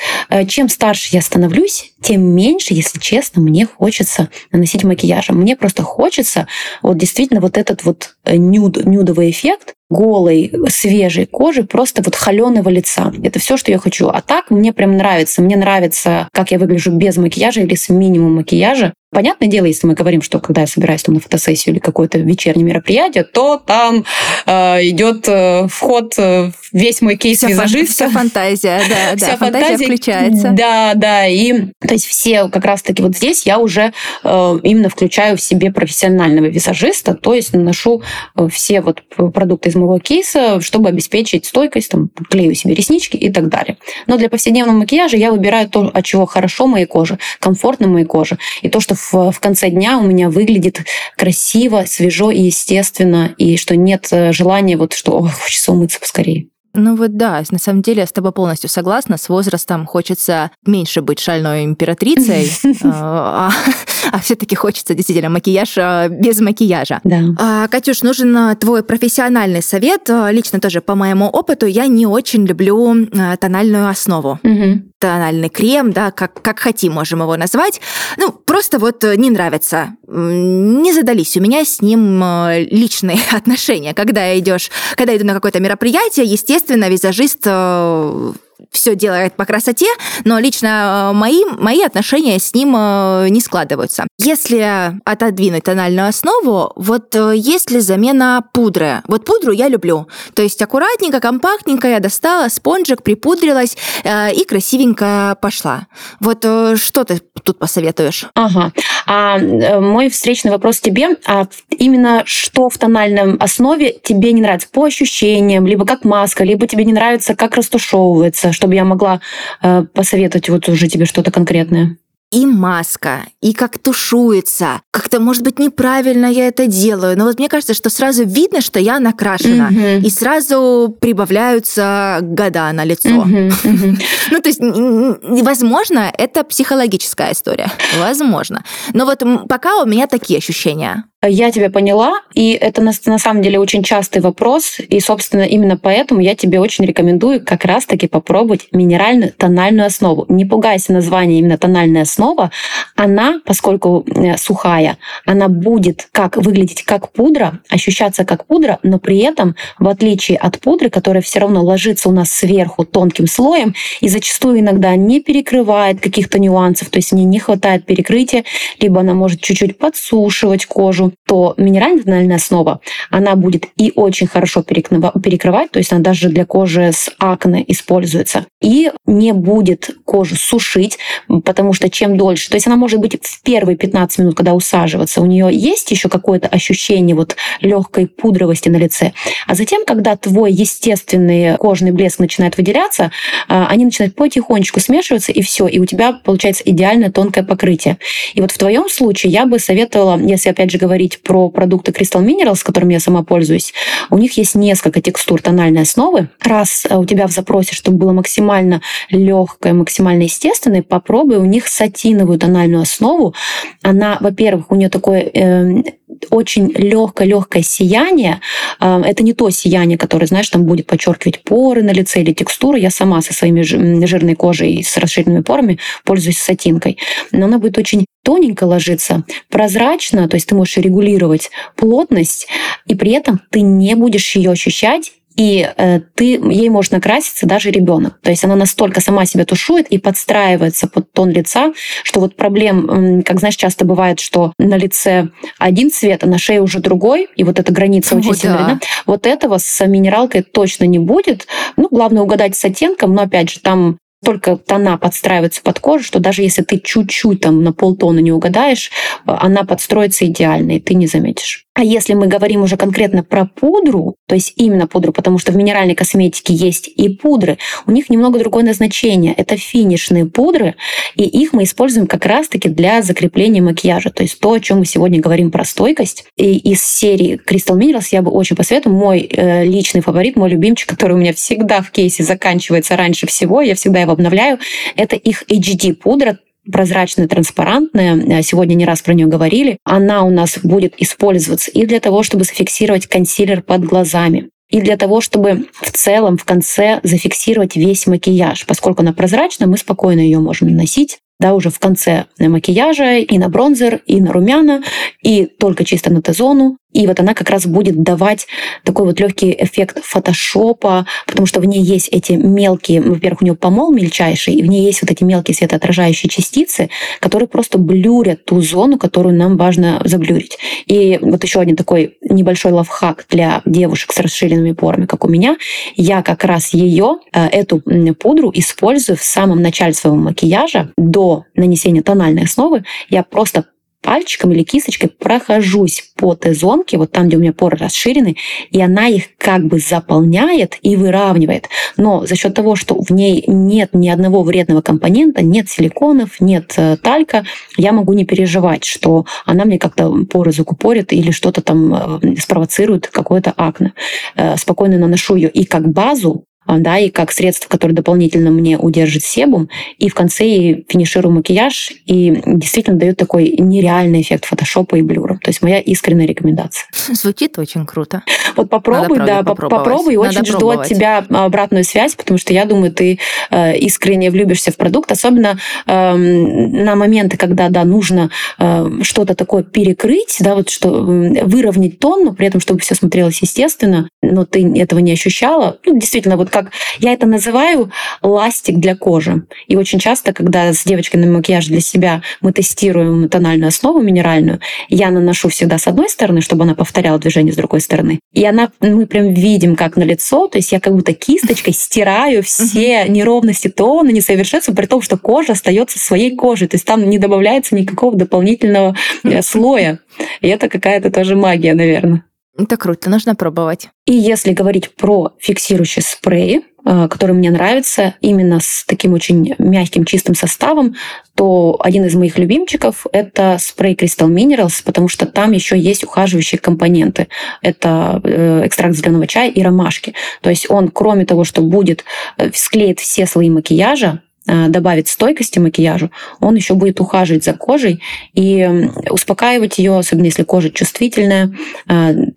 чем старше я становлюсь, тем меньше, если честно, мне хочется наносить макияжа. Мне просто хочется вот действительно вот этот вот нюд, нюдовый эффект, голой, свежей кожи, просто вот холёного лица. Это все, что я хочу. А так мне прям нравится. Мне нравится, как я выгляжу без макияжа или с минимумом макияжа. Понятное дело, если мы говорим, что когда я собираюсь там, на фотосессию или какое-то вечернее мероприятие, то там э, идет э, вход э, весь мой кейс визажиста. Вся фантазия, да, вся да, фантазия, фантазия включается. Да, да, и то есть все как раз-таки вот здесь я уже э, именно включаю в себе профессионального визажиста, то есть наношу все вот продукты из моего кейса, чтобы обеспечить стойкость, там, клею себе реснички и так далее. Но для повседневного макияжа я выбираю то, от чего хорошо моей коже, комфортно моей коже, и то, что в конце дня у меня выглядит красиво, свежо и естественно, и что нет желания, вот, что ох, хочется умыться поскорее. Ну вот да, на самом деле я с тобой полностью согласна. С возрастом хочется меньше быть шальной императрицей, а все-таки хочется действительно макияж без макияжа. Катюш, нужен твой профессиональный совет. Лично тоже по моему опыту я не очень люблю тональную основу. Тональный крем, да, как, как хотим можем его назвать. Ну, просто вот не нравится. Не задались у меня с ним личные отношения. Когда идёшь, когда иду на какое-то мероприятие, естественно, визажист все делает по красоте, но лично мои, мои отношения с ним не складываются. Если отодвинуть тональную основу, вот есть ли замена пудры? Вот пудру я люблю. То есть аккуратненько, компактненько я достала спонжик, припудрилась и красивенько пошла. Вот что ты тут посоветуешь? Ага. А мой встречный вопрос тебе. А именно что в тональном основе тебе не нравится? По ощущениям, либо как маска, либо тебе не нравится, как растушевывается? Чтобы я могла э, посоветовать вот уже тебе что-то конкретное. И маска, и как тушуется. Как-то, может быть, неправильно я это делаю, но вот мне кажется, что сразу видно, что я накрашена, mm-hmm. и сразу прибавляются года на лицо. Mm-hmm. Mm-hmm. Ну, то есть, возможно, это психологическая история. Возможно. Но вот пока у меня такие ощущения. Я тебя поняла, и это на, на самом деле очень частый вопрос, и, собственно, именно поэтому я тебе очень рекомендую как раз-таки попробовать минеральную тональную основу. Не пугайся названия именно тональная основа, она, поскольку сухая, она будет как, выглядеть как пудра, ощущаться как пудра, но при этом, в отличие от пудры, которая все равно ложится у нас сверху тонким слоем и зачастую иногда не перекрывает каких-то нюансов, то есть в ней не хватает перекрытия, либо она может чуть-чуть подсушивать кожу, то минеральная тональная основа, она будет и очень хорошо перекрывать, то есть она даже для кожи с акне используется, и не будет кожу сушить, потому что чем дольше, то есть она может быть в первые пятнадцать минут, когда усаживаться, у нее есть еще какое-то ощущение вот легкой пудровости на лице, а затем, когда твой естественный кожный блеск начинает выделяться, они начинают потихонечку смешиваться, и все, и у тебя получается идеальное тонкое покрытие. И вот в твоем случае я бы советовала, если опять же говорить про продукты Kristall Minerals, которыми я сама пользуюсь, у них есть несколько текстур тональной основы. Раз у тебя в запросе, чтобы было максимально легкое, максимально естественное, попробуй у них сатиновую тональную основу. Она, во-первых, у нее такое э, очень легкое-легкое сияние. Э, это не то сияние, которое, знаешь, там будет подчеркивать поры на лице или текстуру. Я сама со своими жирной кожей и с расширенными порами пользуюсь сатинкой. Но она будет очень тоненько ложится, прозрачно, то есть ты можешь регулировать плотность, и при этом ты не будешь ее ощущать, и э, ты, ей может накраситься даже ребенок. То есть она настолько сама себя тушует и подстраивается под тон лица, что вот проблем, как знаешь, часто бывает, что на лице один цвет, а на шее уже другой, и вот эта граница очень сильно видна. Вот этого с минералкой точно не будет. Ну, главное угадать с оттенком, но опять же, там только тона подстраивается под кожу, что даже если ты чуть-чуть там на полтона не угадаешь, она подстроится идеально, и ты не заметишь. А если мы говорим уже конкретно про пудру, то есть именно пудру, потому что в минеральной косметике есть и пудры, у них немного другое назначение. Это финишные пудры, и их мы используем как раз-таки для закрепления макияжа. То есть то, о чем мы сегодня говорим про стойкость. И из серии Kristall Minerals я бы очень посоветую. Мой э, личный фаворит, мой любимчик, который у меня всегда в кейсе заканчивается раньше всего, я всегда его обновляю, это их эйч ди-пудра, прозрачная, транспарантная. Сегодня не раз про нее говорили. Она у нас будет использоваться и для того, чтобы зафиксировать консилер под глазами, и для того, чтобы в целом в конце зафиксировать весь макияж. Поскольку она прозрачна, мы спокойно ее можем наносить, да, уже в конце макияжа и на бронзер, и на румяна, и только чисто на Т-зону. И вот она как раз будет давать такой вот легкий эффект фотошопа, потому что в ней есть эти мелкие, во-первых, у нее помол мельчайший, и в ней есть вот эти мелкие светоотражающие частицы, которые просто блюрят ту зону, которую нам важно заблюрить. И вот еще один такой небольшой лайфхак для девушек с расширенными порами, как у меня. Я как раз ее, эту пудру использую в самом начале своего макияжа, до нанесения тональной основы. Я просто пальчиком или кисточкой прохожусь по Т-зонке, вот там, где у меня поры расширены, и она их как бы заполняет и выравнивает. Но за счет того, что в ней нет ни одного вредного компонента, нет силиконов, нет талька, я могу не переживать, что она мне как-то поры закупорит или что-то там спровоцирует, какое-то акне. Спокойно наношу ее и как базу, да, и как средство, которое дополнительно мне удержит себум, и в конце финиширую макияж, и действительно дает такой нереальный эффект фотошопа и блюра. То есть моя искренняя рекомендация. Звучит очень круто. Вот попробуй, надо, да, правда, попробуй, надо очень пробовать. Жду от тебя обратную связь, потому что я думаю, ты искренне влюбишься в продукт, особенно на моменты, когда, да, нужно что-то такое перекрыть, да, вот что выровнять тон, но при этом, чтобы все смотрелось естественно, но ты этого не ощущала. Ну, действительно, вот как Как я это называю, ластик для кожи. И очень часто, когда с девочкой на макияж для себя мы тестируем тональную основу минеральную, я наношу всегда с одной стороны, чтобы она повторяла движение с другой стороны. И она, мы прям видим, как на лицо, то есть я как будто кисточкой стираю все неровности тона, несовершенства, при том, что кожа остается своей кожей, то есть там не добавляется никакого дополнительного слоя. И это какая-то тоже магия, наверное. Это круто, нужно пробовать. И если говорить про фиксирующие спреи, который мне нравится, именно с таким очень мягким, чистым составом, то один из моих любимчиков — это спрей Kristall Minerals, потому что там еще есть ухаживающие компоненты. Это экстракт зеленого чая и ромашки. То есть он, кроме того, что будет склеит все слои макияжа, добавит стойкости макияжу, он еще будет ухаживать за кожей и успокаивать ее, особенно если кожа чувствительная,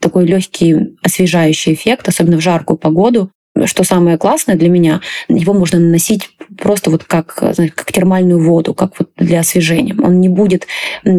такой легкий освежающий эффект, особенно в жаркую погоду. Что самое классное для меня, его можно наносить просто вот как, знаете, как термальную воду, как вот для освежения. Он не будет,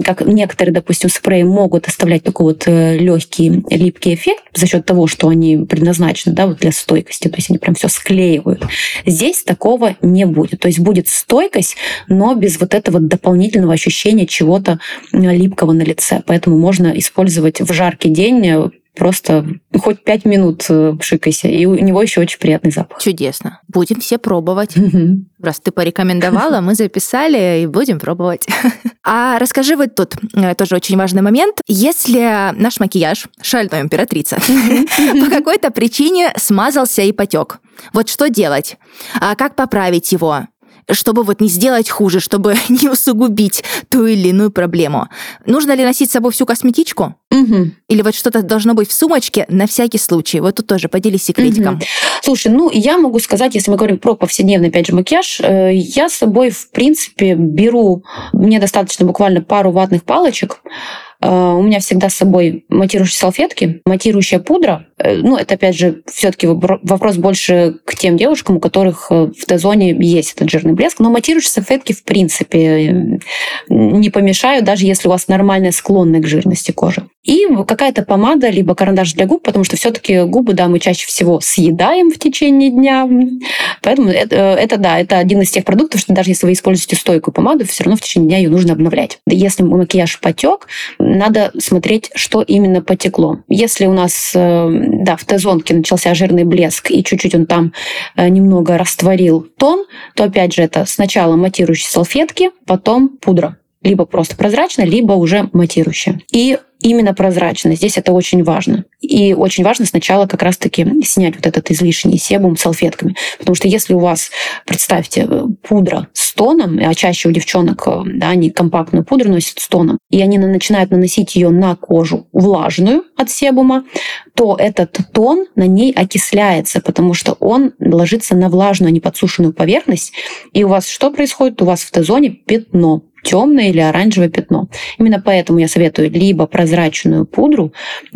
как некоторые, допустим, спреи могут оставлять такой вот легкий липкий эффект за счет того, что они предназначены, да, вот для стойкости, то есть они прям все склеивают. Здесь такого не будет. То есть будет стойкость, но без вот этого дополнительного ощущения чего-то липкого на лице. Поэтому можно использовать в жаркий день. Просто хоть пять минут пшикайся, и у него еще очень приятный запах. Чудесно. Будем все пробовать. Mm-hmm. Раз ты порекомендовала, мы записали и будем пробовать. А расскажи вот тут тоже очень важный момент. Если наш макияж, шальная императрица, по какой-то причине смазался и потек, вот что делать? А как поправить его? Чтобы вот не сделать хуже, чтобы не усугубить ту или иную проблему. Нужно ли носить с собой всю косметичку? Угу. Или вот что-то должно быть в сумочке на всякий случай? Вот тут тоже поделись секретиком. Угу. Слушай, ну я могу сказать, если мы говорим про повседневный, опять же, макияж, я с собой, в принципе, беру, мне достаточно буквально пару ватных палочек. У меня всегда с собой матирующие салфетки, матирующая пудра. Ну, это, опять же, все-таки вопрос больше к тем девушкам, у которых в Т-зоне есть этот жирный блеск. Но матирующие салфетки, в принципе, не помешают, даже если у вас нормальная склонность к жирности кожи. И какая-то помада, либо карандаш для губ, потому что все-таки губы, да, мы чаще всего съедаем в течение дня. Поэтому это, это, да, это один из тех продуктов, что даже если вы используете стойкую помаду, все равно в течение дня ее нужно обновлять. Если макияж потек, надо смотреть, что именно потекло. Если у нас, да, в Т-зонке начался жирный блеск, и чуть-чуть он там немного растворил тон, то, опять же, это сначала матирующие салфетки, потом пудра. Либо просто прозрачная, либо уже матирующая. И именно прозрачно. Здесь это очень важно. И очень важно сначала как раз-таки снять вот этот излишний себум салфетками. Потому что если у вас, представьте, пудра с тоном, а чаще у девчонок, да, они компактную пудру носят с тоном, и они начинают наносить ее на кожу влажную от себума, то этот тон на ней окисляется, потому что он ложится на влажную, а не подсушенную поверхность. И у вас что происходит? У вас в Т-зоне пятно. Темное или оранжевое пятно. Именно поэтому я советую либо прозрачную пудру,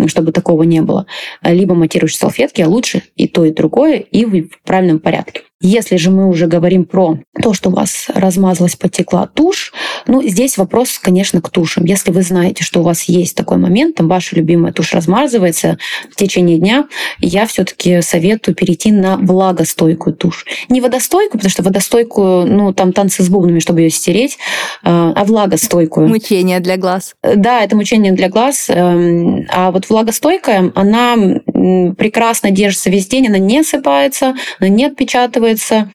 чтобы такого не было, либо матирующие салфетки, а лучше и то, и другое, и в правильном порядке. Если же мы уже говорим про то, что у вас размазалась, потекла тушь, ну, здесь вопрос, конечно, к тушам. Если вы знаете, что у вас есть такой момент, там ваша любимая тушь размазывается в течение дня, я все-таки советую перейти на влагостойкую тушь. Не водостойкую, потому что водостойкую, ну, там танцы с бубнами, чтобы ее стереть, а влагостойкую. Мучение для глаз. Да, это мучение для глаз. А вот влагостойкая, она прекрасно держится весь день, она не осыпается, она не отпечатывается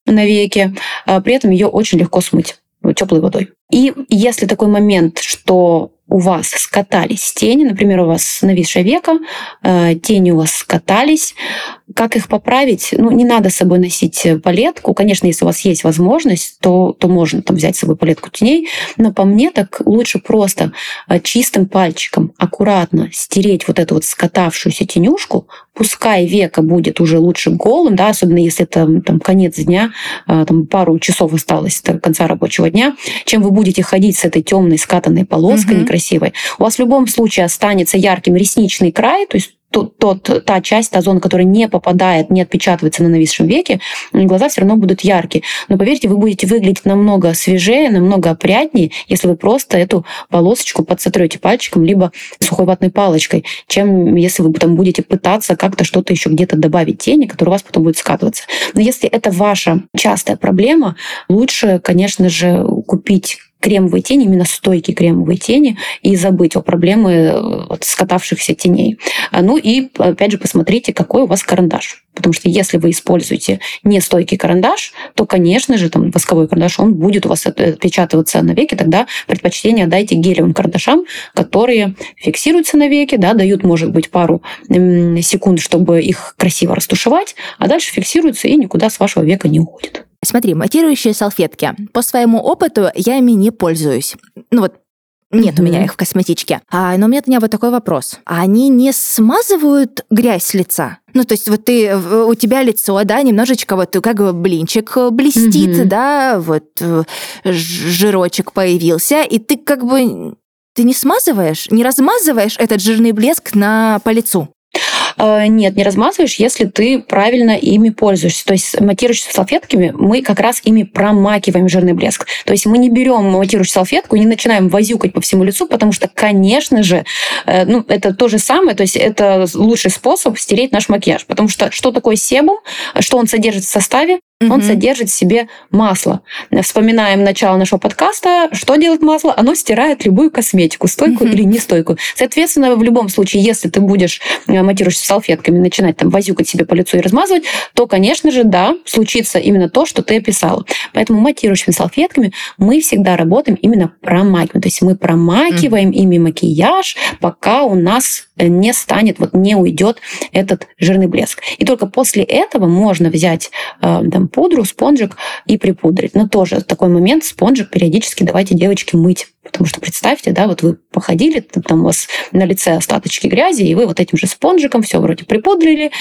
на веке, при этом ее очень легко смыть теплой водой. И если такой момент, что у вас скатались тени, например, у вас нависшая века, тени у вас скатались, как их поправить? Ну, не надо с собой носить палетку. Конечно, если у вас есть возможность, то, то можно там взять с собой палетку теней. Но по мне так лучше просто чистым пальчиком аккуратно стереть вот эту вот скатавшуюся тенюшку. Пускай века будет уже лучше голым, да, особенно если это там, конец дня, там, пару часов осталось до конца рабочего дня, чем вы будете ходить с этой темной скатанной полоской, угу. некрасивой. У вас в любом случае останется ярким ресничный край, то есть Тот, тот, та часть, та зона, которая не попадает, не отпечатывается на нависшем веке, глаза все равно будут яркие. Но поверьте, вы будете выглядеть намного свежее, намного опрятнее, если вы просто эту полосочку подсотрете пальчиком либо сухой ватной палочкой, чем если вы там будете пытаться как-то что-то еще где-то добавить тени, которая у вас потом будет скатываться. Но если это ваша частая проблема, лучше, конечно же, купить кремовые тени, именно стойкие кремовые тени, и забыть о проблеме вот, скатавшихся теней. Ну и, опять же, посмотрите, какой у вас карандаш. Потому что если вы используете нестойкий карандаш, то, конечно же, там, восковой карандаш, он будет у вас отпечатываться на веке, тогда предпочтение отдайте гелевым карандашам, которые фиксируются на веке, да, дают, может быть, пару секунд, чтобы их красиво растушевать, а дальше фиксируются и никуда с вашего века не уходят. Смотри, матирующие салфетки. По своему опыту я ими не пользуюсь. Ну вот, нет mm-hmm. у меня их в косметичке. А, но у меня у меня вот такой вопрос. Они не смазывают грязь с лица? Ну, то есть вот ты, у тебя лицо, да, немножечко вот как бы блинчик блестит, mm-hmm. да, вот жирочек появился, и ты как бы, ты не смазываешь, не размазываешь этот жирный блеск на, по лицу? Нет, не размазываешь, если ты правильно ими пользуешься. То есть матирующими салфетками мы как раз ими промакиваем жирный блеск. То есть мы не берем матирующую салфетку и не начинаем возюкать по всему лицу, потому что, конечно же, ну, это то же самое, то есть это лучший способ стереть наш макияж. Потому что что такое себум, что он содержит в составе? Он mm-hmm. содержит в себе масло. Вспоминаем начало нашего подкаста. Что делает масло? Оно стирает любую косметику, стойкую mm-hmm. или нестойкую. Соответственно, в любом случае, если ты будешь матирующими салфетками начинать там возюкать себе по лицу и размазывать, то, конечно же, да, случится именно то, что ты описала. Поэтому матирующими салфетками мы всегда работаем именно промакиваем. То есть мы промакиваем mm-hmm. ими макияж, пока у нас не станет, вот не уйдет этот жирный блеск. И только после этого можно взять там, пудру, спонжик и припудрить. Но тоже в такой момент спонжик периодически давайте, девочки, мыть. Потому что представьте, да, вот вы походили, там у вас на лице остаточки грязи, и вы вот этим же спонжиком все вроде припудрили,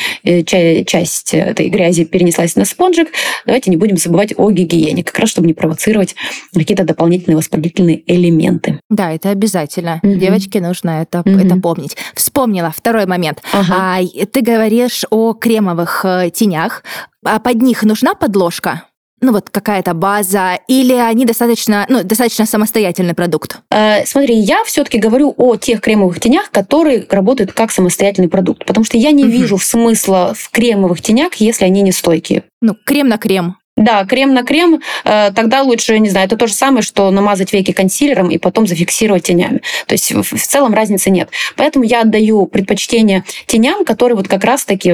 часть этой грязи перенеслась на спонжик. Давайте не будем забывать о гигиене, как раз чтобы не провоцировать какие-то дополнительные воспалительные элементы. Да, это обязательно. Mm-hmm. Девочки, нужно это, mm-hmm. это помнить. Вспомнила второй момент. Ага. А, ты говоришь о кремовых тенях. А под них нужна подложка? Ну, вот какая-то база, или они достаточно, ну, достаточно самостоятельный продукт? Э, смотри, я все-таки говорю о тех кремовых тенях, которые работают как самостоятельный продукт, потому что я не угу. вижу смысла в кремовых тенях, если они не стойкие. Ну, крем на крем. Да, крем на крем, тогда лучше, не знаю, это то же самое, что намазать веки консилером и потом зафиксировать тенями. То есть в целом разницы нет. Поэтому я отдаю предпочтение теням, которые вот как раз-таки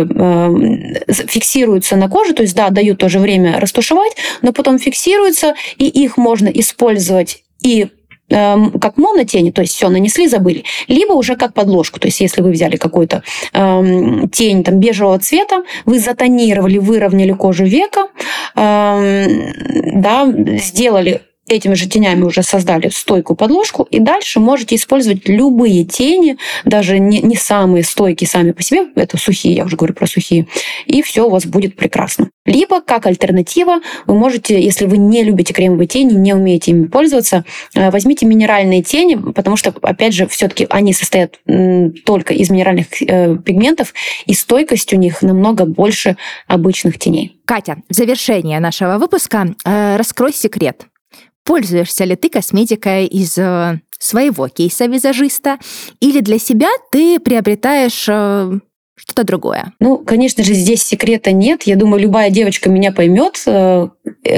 фиксируются на коже, то есть да, дают то же время растушевать, но потом фиксируются, и их можно использовать и как монотени, то есть все нанесли, забыли, либо уже как подложку. То есть если вы взяли какую-то э, тень там, бежевого цвета, вы затонировали, выровняли кожу века, э, да, сделали этими же тенями уже создали стойкую подложку, и дальше можете использовать любые тени, даже не, не самые стойкие сами по себе, это сухие, я уже говорю про сухие, и все у вас будет прекрасно. Либо, как альтернатива, вы можете, если вы не любите кремовые тени, не умеете ими пользоваться, возьмите минеральные тени, потому что, опять же, все-таки они состоят только из минеральных пигментов, и стойкость у них намного больше обычных теней. Катя, в завершение нашего выпуска раскрой секрет. Пользуешься ли ты косметикой из своего кейса визажиста, или для себя ты приобретаешь что-то другое? Ну, конечно же, здесь секрета нет. Я думаю, любая девочка меня поймет,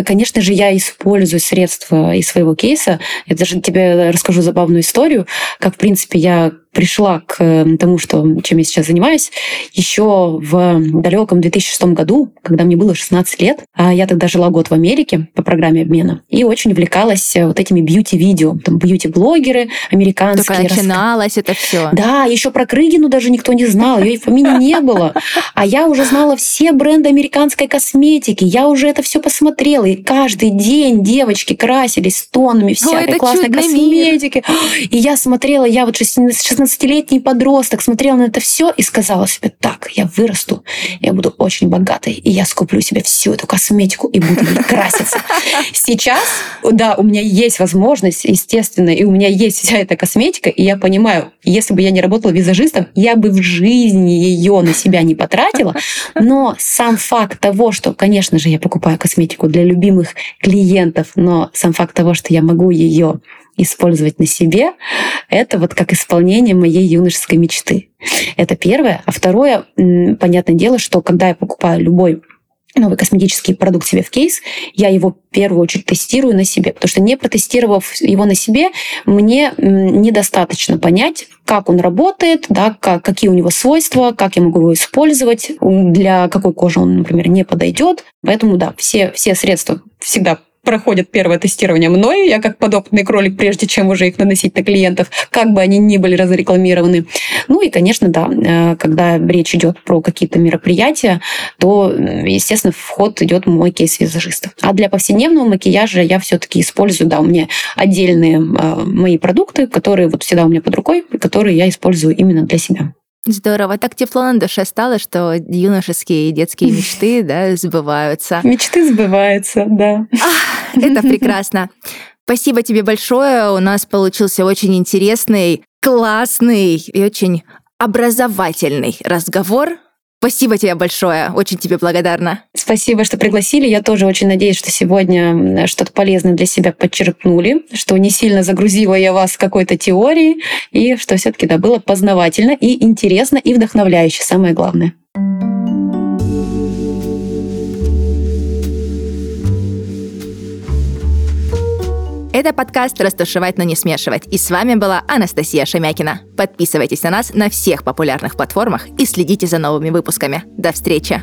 Конечно же, я использую средства из своего кейса. Я даже тебе расскажу забавную историю, как, в принципе, я пришла к тому, что, чем я сейчас занимаюсь, еще в далеком две тысячи шестом году, когда мне было шестнадцать лет. Я тогда жила год в Америке по программе обмена и очень увлекалась вот этими бьюти-видео. Там бьюти-блогеры американские. Только рас... начиналось это все. Да, еще про Крыгину даже никто не знал, ее и фамилии не было. А я уже знала все бренды американской косметики, я уже это все посмотрела. И каждый день девочки красились с тонами всякой классной косметики. И я смотрела, я вот шестнадцатилетний подросток смотрела на это все и сказала себе: так, я вырасту, я буду очень богатой, и я скуплю себе всю эту косметику и буду краситься. Сейчас, да, у меня есть возможность, естественно, и у меня есть вся эта косметика, и я понимаю, если бы я не работала визажистом, я бы в жизни ее на себя не потратила, но сам факт того, что, конечно же, я покупаю косметику для любимых клиентов, но сам факт того, что я могу ее использовать на себе, это вот как исполнение моей юношеской мечты. Это первое. А второе, понятное дело, что когда я покупаю любой новый косметический продукт себе в кейс, я его в первую очередь тестирую на себе, потому что не протестировав его на себе, мне недостаточно понять, как он работает, да, как, какие у него свойства, как я могу его использовать, для какой кожи он, например, не подойдет. Поэтому да, все, все средства всегда проходят первое тестирование мной, я как подопытный кролик, прежде чем уже их наносить на клиентов, как бы они ни были разрекламированы. Ну и, конечно, да, когда речь идет про какие-то мероприятия, то, естественно, в ход идет мой кейс визажиста. А для повседневного макияжа я все-таки использую, да, у меня отдельные мои продукты, которые вот всегда у меня под рукой, которые я использую именно для себя. Здорово. Так тепло на душе стало, что юношеские и детские мечты, да, сбываются. Мечты сбываются, да. Ах, это прекрасно. Спасибо тебе большое. У нас получился очень интересный, классный и очень образовательный разговор. Спасибо тебе большое. Очень тебе благодарна. Спасибо, что пригласили. Я тоже очень надеюсь, что сегодня что-то полезное для себя подчеркнули, что не сильно загрузила я вас какой-то теорией, и что все-таки да, было познавательно и интересно, и вдохновляюще, самое главное. Это подкаст «Растушевать, но не смешивать». И с вами была Анастасия Шамякина. Подписывайтесь на нас на всех популярных платформах и следите за новыми выпусками. До встречи!